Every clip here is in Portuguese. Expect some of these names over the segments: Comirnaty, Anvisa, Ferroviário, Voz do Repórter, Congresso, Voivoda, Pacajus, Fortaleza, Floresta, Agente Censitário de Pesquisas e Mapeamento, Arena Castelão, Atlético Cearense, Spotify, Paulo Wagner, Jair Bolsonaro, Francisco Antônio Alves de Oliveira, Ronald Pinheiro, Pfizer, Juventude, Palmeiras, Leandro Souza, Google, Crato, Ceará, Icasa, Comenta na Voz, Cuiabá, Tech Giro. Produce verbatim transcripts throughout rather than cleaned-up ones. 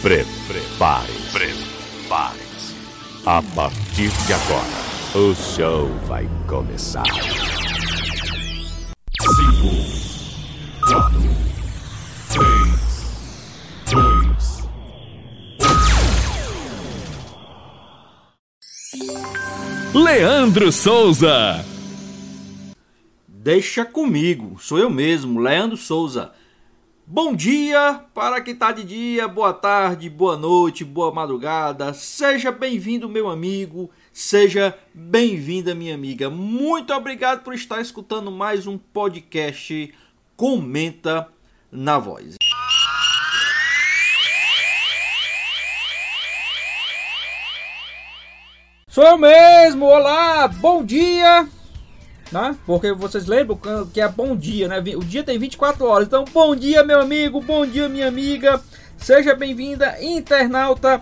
Prepare-se. Prepare-se. A partir de agora, o show vai começar. cinco, quatro, três, dois, Leandro Souza. Deixa comigo, sou eu mesmo, Leandro Souza. Bom dia para quem está de dia, boa tarde, boa noite, boa madrugada. Seja bem-vindo, meu amigo, seja bem-vinda, minha amiga. Muito obrigado por estar escutando mais um podcast Comenta na Voz. Sou eu mesmo, olá, bom dia. Né? Porque vocês lembram que é bom dia, né? O dia tem vinte e quatro horas, então bom dia, meu amigo, bom dia, minha amiga. Seja bem-vinda, internauta,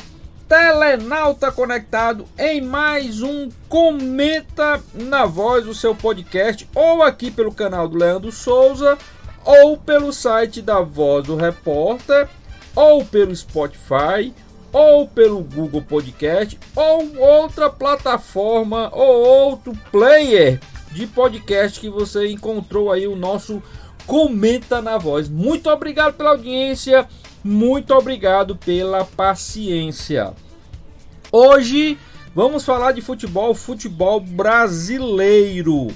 telenauta conectado em mais um Comenta na Voz, o seu podcast, ou aqui pelo canal do Leandro Souza, ou pelo site da Voz do Repórter, ou pelo Spotify, ou pelo Google Podcast, ou outra plataforma, ou outro player de podcast que você encontrou aí o nosso Comenta na Voz. Muito obrigado pela audiência, muito obrigado pela paciência. Hoje vamos falar de futebol, futebol brasileiro.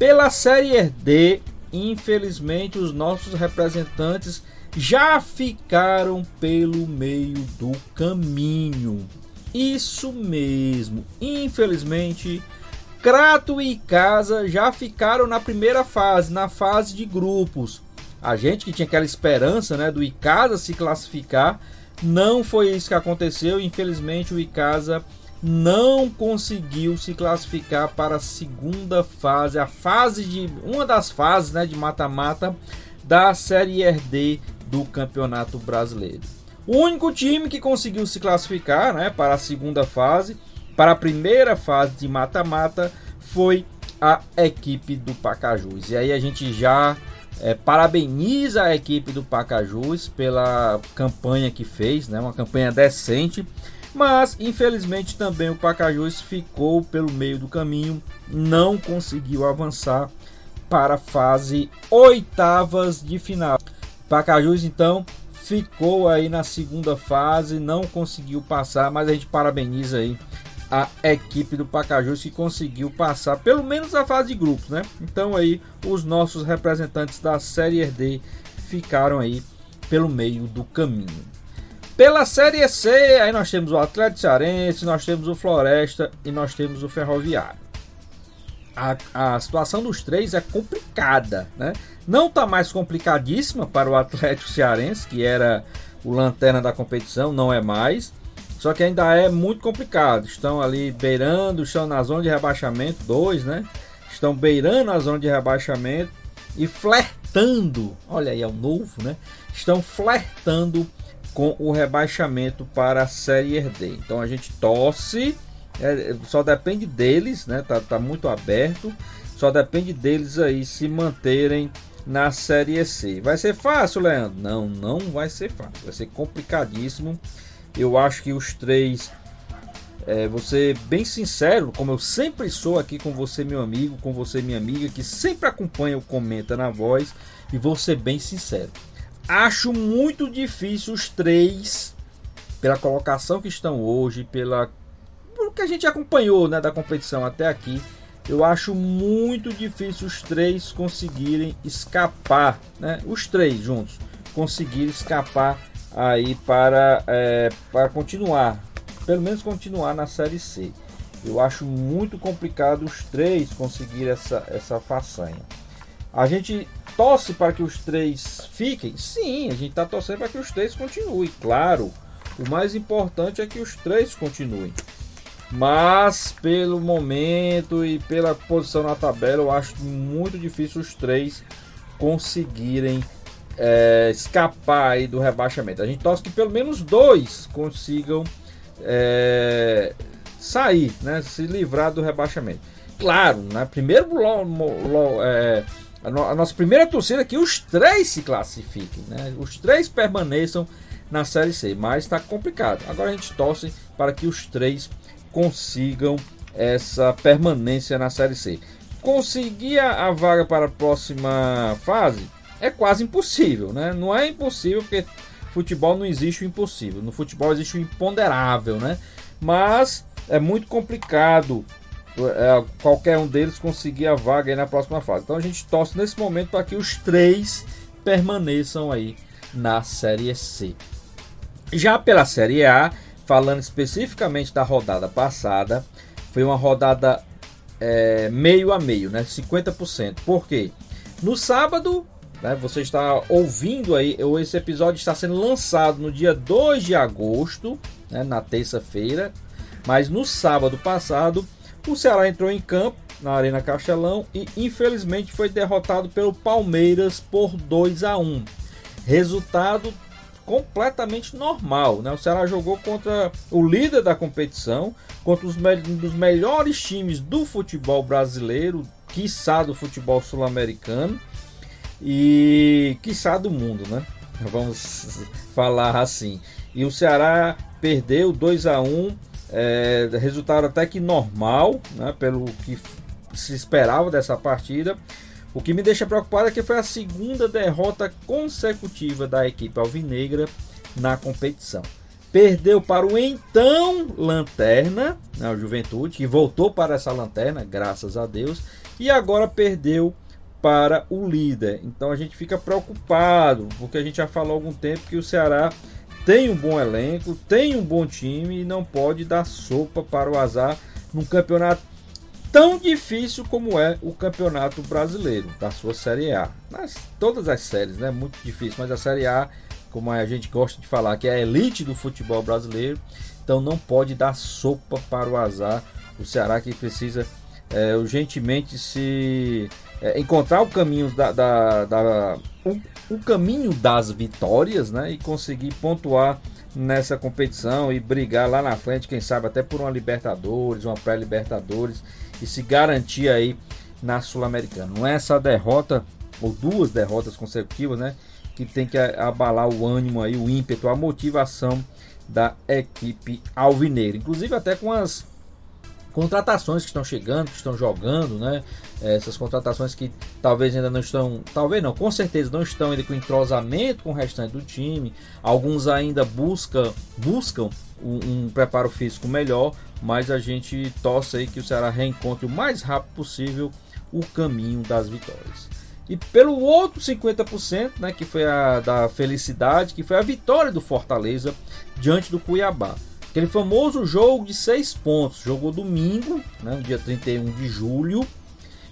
Pela Série D, infelizmente os nossos representantes já ficaram pelo meio do caminho. Isso mesmo, infelizmente Crato e Icasa já ficaram na primeira fase, na fase de grupos. A gente que tinha aquela esperança, né, do Icasa se classificar, não foi isso que aconteceu. Infelizmente o Icasa não conseguiu se classificar para a segunda fase, a fase de uma das fases, né, de mata-mata da Série D do Campeonato Brasileiro. O único time que conseguiu se classificar, né, para a segunda fase, para a primeira fase de mata-mata, foi a equipe do Pacajus. E aí a gente já é, parabeniza a equipe do Pacajus pela campanha que fez, né? Uma campanha decente. Mas, infelizmente, também o Pacajus ficou pelo meio do caminho, não conseguiu avançar para a fase oitavas de final. Pacajus, então, ficou aí na segunda fase, não conseguiu passar, mas a gente parabeniza aí a equipe do Pacajus que conseguiu passar pelo menos a fase de grupos, né? Então aí os nossos representantes da Série D ficaram aí pelo meio do caminho. Pela Série C, aí nós temos o Atlético Cearense, nós temos o Floresta e nós temos o Ferroviário. A, a situação dos três é complicada, né? Não está mais complicadíssima para o Atlético Cearense, que era o lanterna da competição, não é mais. Só que ainda é muito complicado. Estão ali beirando, estão na zona de rebaixamento, dois, né? Estão beirando a zona de rebaixamento e flertando. Olha aí, é o novo, né? Estão flertando com o rebaixamento para a Série D. Então a gente torce, é, só depende deles, né? Tá, tá muito aberto. Só depende deles aí se manterem na Série C. Vai ser fácil, Leandro? Não, não vai ser fácil. Vai ser complicadíssimo. Eu acho que os três, é, vou ser bem sincero, como eu sempre sou aqui com você, meu amigo, com você, minha amiga, que sempre acompanha o Comenta na Voz, e vou ser bem sincero. Acho muito difícil os três, pela colocação que estão hoje, pela, pelo que a gente acompanhou, né, da competição até aqui, eu acho muito difícil os três conseguirem escapar, né, os três juntos, conseguirem escapar aí para, é, para continuar, pelo menos continuar na Série C. Eu acho muito complicado os três conseguir essa, essa façanha. A gente torce para que os três fiquem? Sim, a gente está torcendo para que os três continuem, claro. O mais importante é que os três continuem. Mas pelo momento e pela posição na tabela, eu acho muito difícil os três conseguirem É, escapar aí do rebaixamento. A gente torce que pelo menos dois consigam é, sair, né, se livrar do rebaixamento. Claro, né, primeiro lo, lo, é, a, no, a nossa primeira torcida é que os três se classifiquem, né, os três permaneçam na Série C, mas está complicado. Agora a gente torce para que os três consigam essa permanência na Série C. Conseguir a vaga para a próxima fase é quase impossível, né? Não é impossível, porque futebol não existe o impossível. No futebol existe o imponderável, né? Mas é muito complicado é, qualquer um deles conseguir a vaga aí na próxima fase. Então a gente torce nesse momento para que os três permaneçam aí na Série C. Já pela Série A, falando especificamente da rodada passada, foi uma rodada é, meio a meio, né? cinquenta por cento. Por quê? No sábado, né, você está ouvindo aí, esse episódio está sendo lançado no dia dois de agosto, né, na terça-feira, mas no sábado passado, o Ceará entrou em campo na Arena Castelão e infelizmente foi derrotado pelo Palmeiras por dois a um. Resultado completamente normal, né? O Ceará jogou contra o líder da competição, contra os me- um dos melhores times do futebol brasileiro, quiçá do futebol sul-americano e quiçá do mundo, né? Vamos falar assim. E o Ceará perdeu dois a um, é, resultado até que normal, né? Pelo que se esperava dessa partida. O que me deixa preocupado é que foi a segunda derrota consecutiva da equipe alvinegra na competição. Perdeu para o então lanterna, né, o Juventude, que voltou para essa lanterna, graças a Deus, e agora perdeu para o líder. Então a gente fica preocupado, porque a gente já falou há algum tempo que o Ceará tem um bom elenco, tem um bom time e não pode dar sopa para o azar num campeonato tão difícil como é o Campeonato Brasileiro, da sua Série A. Mas todas as séries, né? Muito difícil, mas a Série A, como a gente gosta de falar, que é a elite do futebol brasileiro, então não pode dar sopa para o azar. O Ceará que precisa é, urgentemente se é, encontrar o caminho, da, da, da, o, o caminho das vitórias, né? E conseguir pontuar nessa competição e brigar lá na frente, quem sabe até por uma Libertadores, uma pré-Libertadores, e se garantir aí na Sul-Americana. Não é essa derrota, ou duas derrotas consecutivas, né, que tem que abalar o ânimo aí, o ímpeto, a motivação da equipe alvinegra, inclusive até com as contratações que estão chegando, que estão jogando, né, essas contratações que talvez ainda não estão, talvez não, com certeza não estão ainda com entrosamento com o restante do time, alguns ainda busca, buscam um, um preparo físico melhor, mas a gente torce aí que o Ceará reencontre o mais rápido possível o caminho das vitórias. E pelo outro cinquenta por cento, né, que foi a da felicidade, que foi a vitória do Fortaleza diante do Cuiabá. Aquele famoso jogo de seis pontos, jogou domingo, né, no dia trinta e um de julho,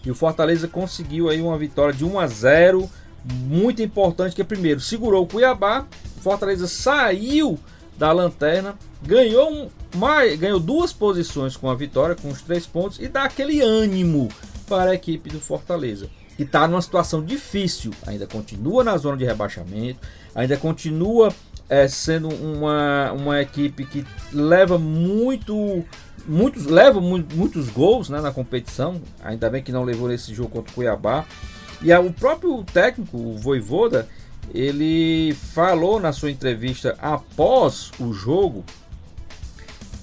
e o Fortaleza conseguiu aí uma vitória de um a zero, muito importante, que primeiro segurou o Cuiabá, o Fortaleza saiu da lanterna, ganhou, um, mais, ganhou duas posições com a vitória, com os três pontos, e dá aquele ânimo para a equipe do Fortaleza, que está numa situação difícil, ainda continua na zona de rebaixamento, ainda continua É, sendo uma, uma equipe que leva muito, muitos, leva muito, muitos gols, né, na competição. Ainda bem que não levou nesse jogo contra o Cuiabá. E a, o próprio técnico, o Voivoda, ele falou na sua entrevista após o jogo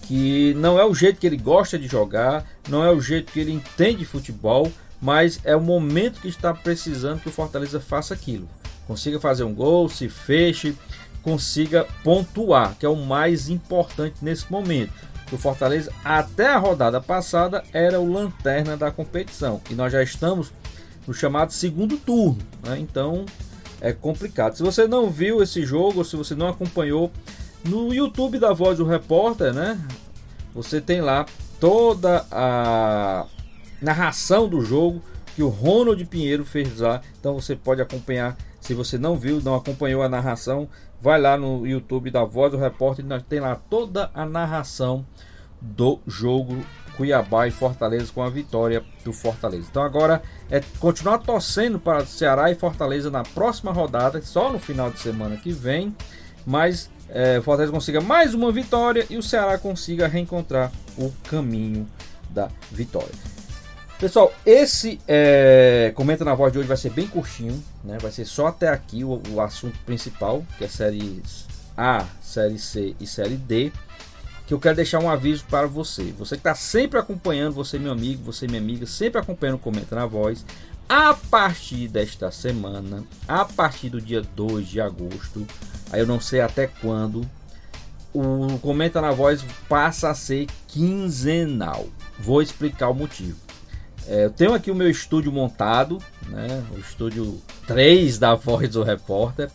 que não é o jeito que ele gosta de jogar, não é o jeito que ele entende futebol, mas é o momento que está precisando que o Fortaleza faça aquilo. Consiga fazer um gol, se feche, consiga pontuar, que é o mais importante nesse momento. O Fortaleza, até a rodada passada, era o lanterna da competição. E nós já estamos no chamado segundo turno, né? Então é complicado. Se você não viu esse jogo, ou se você não acompanhou, no YouTube da Voz do Repórter, né, você tem lá toda a narração do jogo que o Ronald Pinheiro fez lá. Então você pode acompanhar. Se você não viu, não acompanhou a narração, vai lá no YouTube da Voz do Repórter, nós tem lá toda a narração do jogo Cuiabá e Fortaleza com a vitória do Fortaleza. Então agora é continuar torcendo para Ceará e Fortaleza na próxima rodada, só no final de semana que vem, mas é, Fortaleza consiga mais uma vitória e o Ceará consiga reencontrar o caminho da vitória. Pessoal, esse é, Comenta na Voz de hoje vai ser bem curtinho, né? Vai ser só até aqui o, o assunto principal, que é série A, Série C e Série D, que eu quero deixar um aviso para você. Você que está sempre acompanhando, você meu amigo, você minha amiga, sempre acompanhando o Comenta na Voz. A partir desta semana, a partir do dia dois de agosto, aí eu não sei até quando, o Comenta na Voz passa a ser quinzenal. Vou explicar o motivo. É, eu tenho aqui o meu estúdio montado, né, o estúdio três da Voz do Repórter,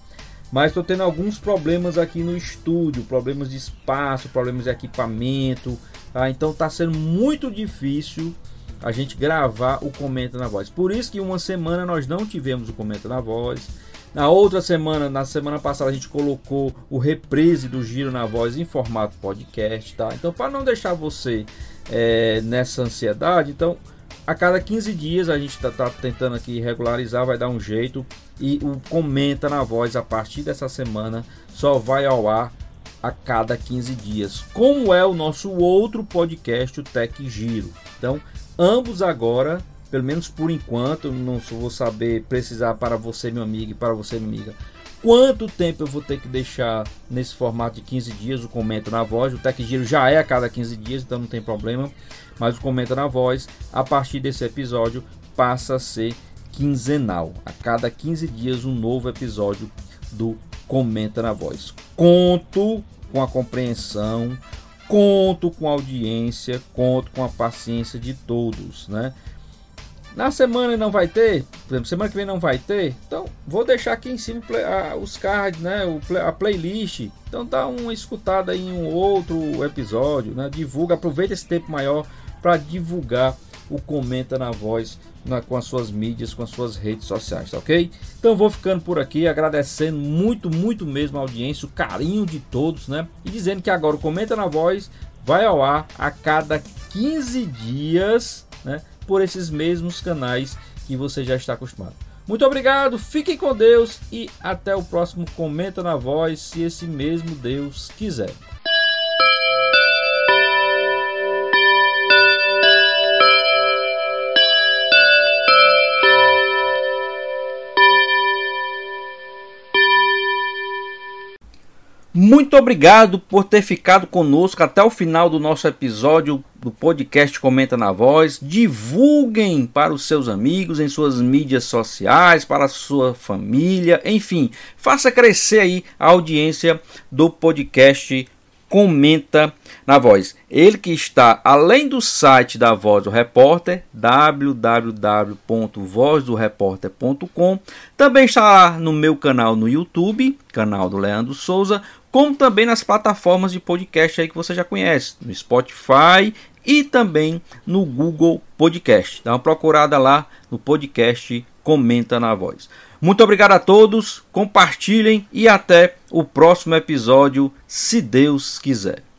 mas estou tendo alguns problemas aqui no estúdio, problemas de espaço, problemas de equipamento, tá? Então está sendo muito difícil a gente gravar o Comenta na Voz. Por isso que uma semana nós não tivemos o Comenta na Voz. Na outra semana, na semana passada, a gente colocou o reprise do Giro na Voz em formato podcast, tá? Então, para não deixar você é, nessa ansiedade, então, a cada quinze dias a gente tá, tá tentando aqui regularizar, vai dar um jeito. E o Comenta na Voz, a partir dessa semana, só vai ao ar a cada quinze dias. Como é o nosso outro podcast, o Tech Giro. Então, ambos agora... Pelo menos por enquanto, eu não vou saber precisar para você, meu amigo, e para você, minha amiga, quanto tempo eu vou ter que deixar nesse formato de quinze dias o Comenta na Voz. O Tech Giro já é a cada quinze dias, então não tem problema. Mas o Comenta na Voz, a partir desse episódio, passa a ser quinzenal. A cada quinze dias, um novo episódio do Comenta na Voz. Conto com a compreensão, conto com a audiência, conto com a paciência de todos, né? Na semana não vai ter, por exemplo, semana que vem não vai ter, então vou deixar aqui em cima os cards, né, a playlist, então dá uma escutada em um outro episódio, né, divulga, aproveita esse tempo maior para divulgar o Comenta na Voz na, com as suas mídias, com as suas redes sociais, tá ok? Então vou ficando por aqui, agradecendo muito, muito mesmo a audiência, o carinho de todos, né, e dizendo que agora o Comenta na Voz vai ao ar a cada quinze dias, né, por esses mesmos canais que você já está acostumado. Muito obrigado, fiquem com Deus e até o próximo Comenta na Voz, se esse mesmo Deus quiser. Muito obrigado por ter ficado conosco até o final do nosso episódio do podcast Comenta na Voz. Divulguem para os seus amigos, em suas mídias sociais, para a sua família, enfim, faça crescer aí a audiência do podcast Comenta na Voz. Ele que está além do site da Voz do Repórter, w w w ponto voz do repórter ponto com, também está lá no meu canal no YouTube, canal do Leandro Souza, como também nas plataformas de podcast aí que você já conhece, no Spotify e também no Google Podcast. Dá uma procurada lá no podcast Comenta na Voz. Muito obrigado a todos, compartilhem e até o próximo episódio, se Deus quiser.